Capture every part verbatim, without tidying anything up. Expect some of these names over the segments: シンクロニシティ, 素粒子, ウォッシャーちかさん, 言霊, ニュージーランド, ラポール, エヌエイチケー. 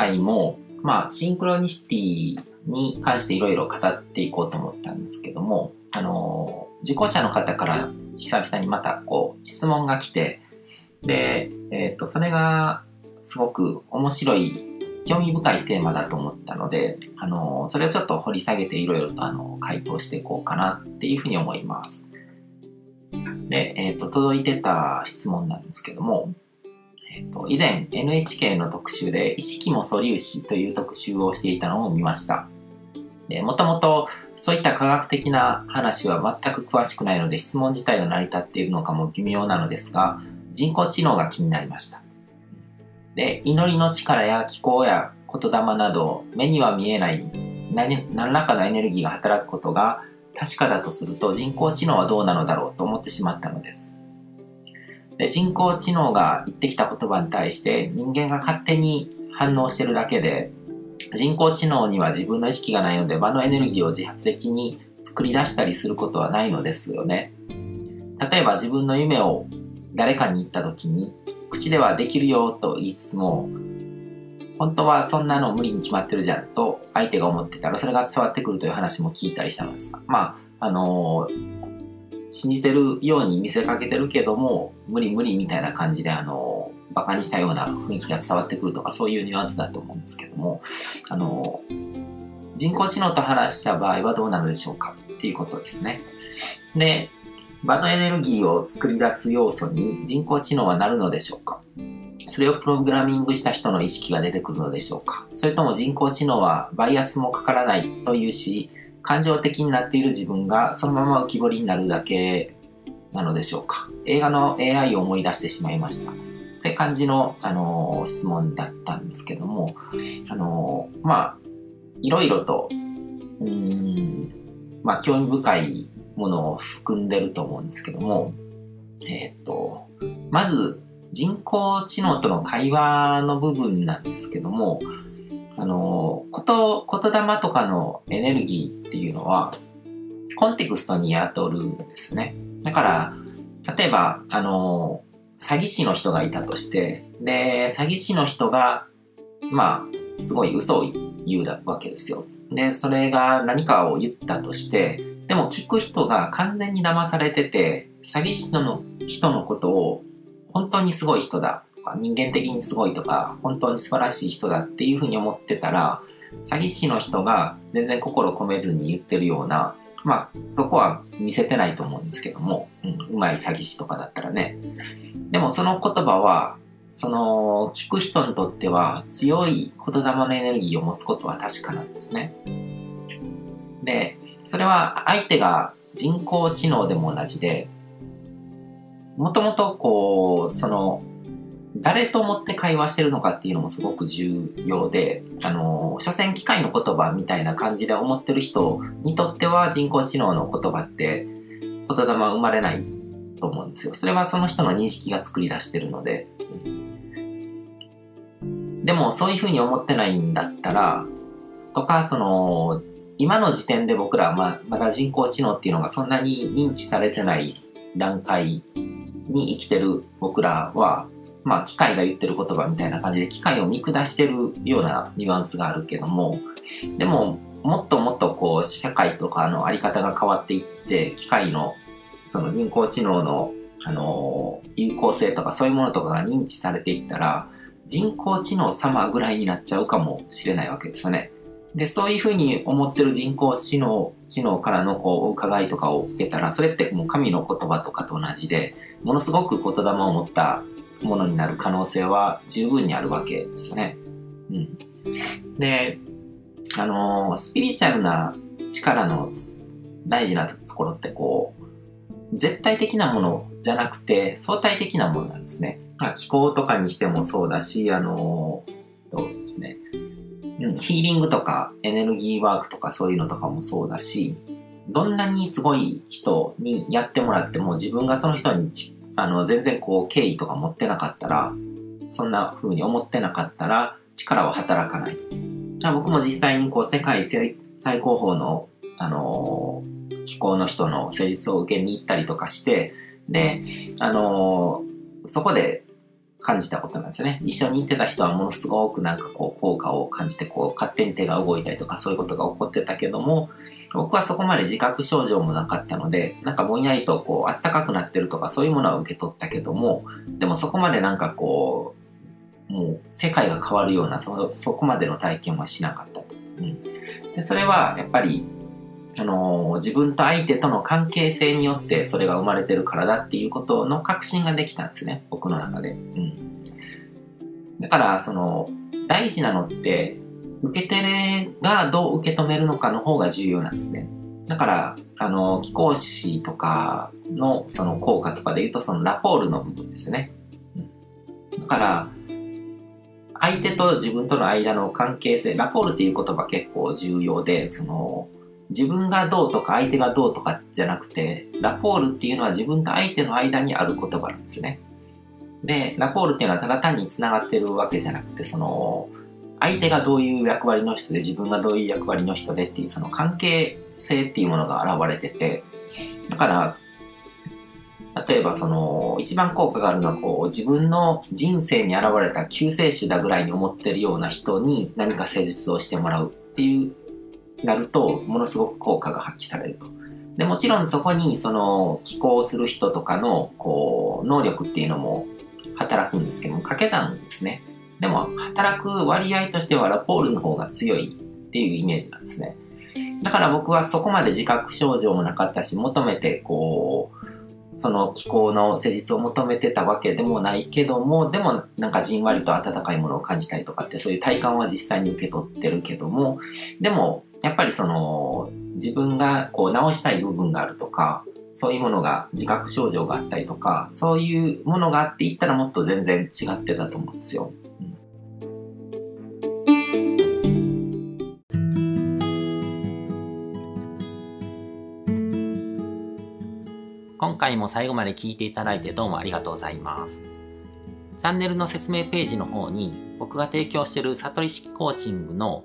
回も、まあ、シンクロニシティに関していろいろ語っていこうと思ったんですけども、あのー、受講者の方から久々にまたこう質問が来て、で、えーと、それがすごく面白い、興味深いテーマだと思ったので、あのー、それをちょっと掘り下げていろいろと、あのー、回答していこうかなっていうふうに思います。で、えーと、届いてた質問なんですけども、えーと、以前 エヌエイチケー の特集で意識も素粒子という特集をしていたのを見ました。もともとそういった科学的な話は全く詳しくないので、質問自体が成り立っているのかも微妙なのですが、人工知能が気になりました。で、祈りの力や気候や言霊など、目には見えない何らかのエネルギーが働くことが確かだとすると、人工知能はどうなのだろうと思ってしまったのです。で、人工知能が言ってきた言葉に対して人間が勝手に反応しているだけで、人工知能には自分の意識がないので、場のエネルギーを自発的に作り出したりすることはないのですよね。例えば自分の夢を誰かに言った時に、口ではできるよと言いつつも、本当はそんなの無理に決まってるじゃんと相手が思ってたら、それが伝わってくるという話も聞いたりしたのですが、まあ、あのー、信じてるように見せかけてるけども、無理無理みたいな感じで、あのー、バカにしたような雰囲気が伝わってくるとか、そういうニュアンスだと思うんですけども、あの人工知能と話した場合はどうなのでしょうかっていうことですね。で、場のエネルギーを作り出す要素に人工知能はなるのでしょうか。それをプログラミングした人の意識が出てくるのでしょうか。それとも人工知能はバイアスもかからないというし、感情的になっている自分がそのまま浮き彫りになるだけなのでしょうか。映画の エーアイ を思い出してしまいましたって感じの、あのー、質問だったんですけども、あのー、まあ、いろいろと、うーん、まあ、興味深いものを含んでると思うんですけども、えー、っと、まず、人工知能との会話の部分なんですけども、あのー、こと、言霊とかのエネルギーっていうのは、コンテクストに宿るんですね。だから、例えば、あのー、詐欺師の人がいたとして、で、詐欺師の人が、まあ、すごい嘘を言うわけですよ。で、それが何かを言ったとして、でも聞く人が完全に騙されてて、詐欺師の人のことを本当にすごい人だとか、人間的にすごいとか、本当に素晴らしい人だっていうふうに思ってたら、詐欺師の人が全然心込めずに言ってるような、まあ、そこは見せてないと思うんですけども、うん、うまい詐欺師とかだったらね。でもその言葉は、その、聞く人にとっては強い言霊のエネルギーを持つことは確かなんですね。で、それは相手が人工知能でも同じで、もともとこう、その、誰と思って会話してるのかっていうのもすごく重要で、あの、所詮機械の言葉みたいな感じで思ってる人にとっては人工知能の言葉って言霊は生まれないと思うんですよ。それはその人の認識が作り出してるので。でもそういうふうに思ってないんだったら、とか、その、今の時点で僕らは ま, まだ人工知能っていうのがそんなに認知されてない段階に生きてる僕らは、まあ、機械が言ってる言葉みたいな感じで機械を見下してるようなニュアンスがあるけども、でももっともっとこう社会とかのあり方が変わっていって、機械のその人工知能のあの有効性とかそういうものとかが認知されていったら、人工知能様ぐらいになっちゃうかもしれないわけですよね。で、そういうふうに思ってる人工知能、知能からのこうお伺いとかを受けたら、それってもう神の言葉とかと同じで、ものすごく言霊を持ったものになる可能性は十分にあるわけですね。うん、で、あのー、スピリチュアルな力の大事なところって、こう絶対的なものじゃなくて相対的なものなんですね。気候とかにしてもそうだし、あのー、どうですね、うん、ヒーリングとかエネルギーワークとかそういうのとかもそうだし、どんなにすごい人にやってもらっても、自分がその人にあの全然こう敬意とか持ってなかったら、そんな風に思ってなかったら力は働かない。僕も実際にこう世界最高峰の、あのー、気候の人の施術を受けに行ったりとかして、で、あのー、そこで感じたことなんですよね。一緒に行ってた人はものすごくなんかこう効果を感じて、こう勝手に手が動いたりとかそういうことが起こってたけども、僕はそこまで自覚症状もなかったので、なんかぼんやりとこうあったかくなってるとかそういうものは受け取ったけども、でもそこまでなんかこうもう世界が変わるような そ, そこまでの体験はしなかったと、うん、でそれはやっぱりあのー、自分と相手との関係性によってそれが生まれてるからだっていうことの確信ができたんですね、僕の中で、うん、だからその大事なのって受け手がどう受け止めるのかの方が重要なんですね。だからあの気功師とかのその効果とかでいうとそのラポールの部分ですね、うん、だから相手と自分との間の関係性、ラポールっていう言葉結構重要で、その自分がどうとか相手がどうとかじゃなくて、ラポールっていうのは自分と相手の間にある言葉なんですね。で、ラポールっていうのはただ単につながってるわけじゃなくて、その相手がどういう役割の人で自分がどういう役割の人でっていうその関係性っていうものが現れてて、だから例えばその一番効果があるのはこう自分の人生に現れた救世主だぐらいに思ってるような人に何か施術をしてもらうっていうなるとものすごく効果が発揮されると。でもちろんそこにその寄稿する人とかのこう能力っていうのも働くんですけども、掛け算ですね。でも働く割合としてはラポールの方が強いっていうイメージなんですね。だから僕はそこまで自覚症状もなかったし、求めてこうその寄稿の施術を求めてたわけでもないけども、でもなんかじんわりと温かいものを感じたりとかってそういう体感は実際に受け取ってるけども、でもやっぱりその自分がこう直したい部分があるとか、そういうものが自覚症状があったりとか、そういうものがあっていったらもっと全然違ってたと思うんですよ、うん、今回も最後まで聞いていただいてどうもありがとうございます。チャンネルの説明ページの方に僕が提供している悟り式コーチングの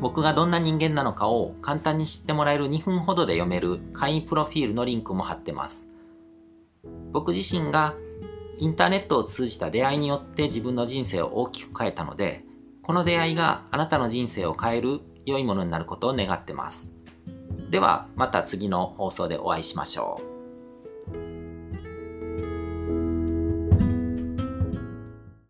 僕がどんな人間なのかを簡単に知ってもらえるにふんほどで読める会員プロフィールのリンクも貼ってます。僕自身がインターネットを通じた出会いによって自分の人生を大きく変えたので、この出会いがあなたの人生を変える良いものになることを願ってます。ではまた次の放送でお会いしましょう。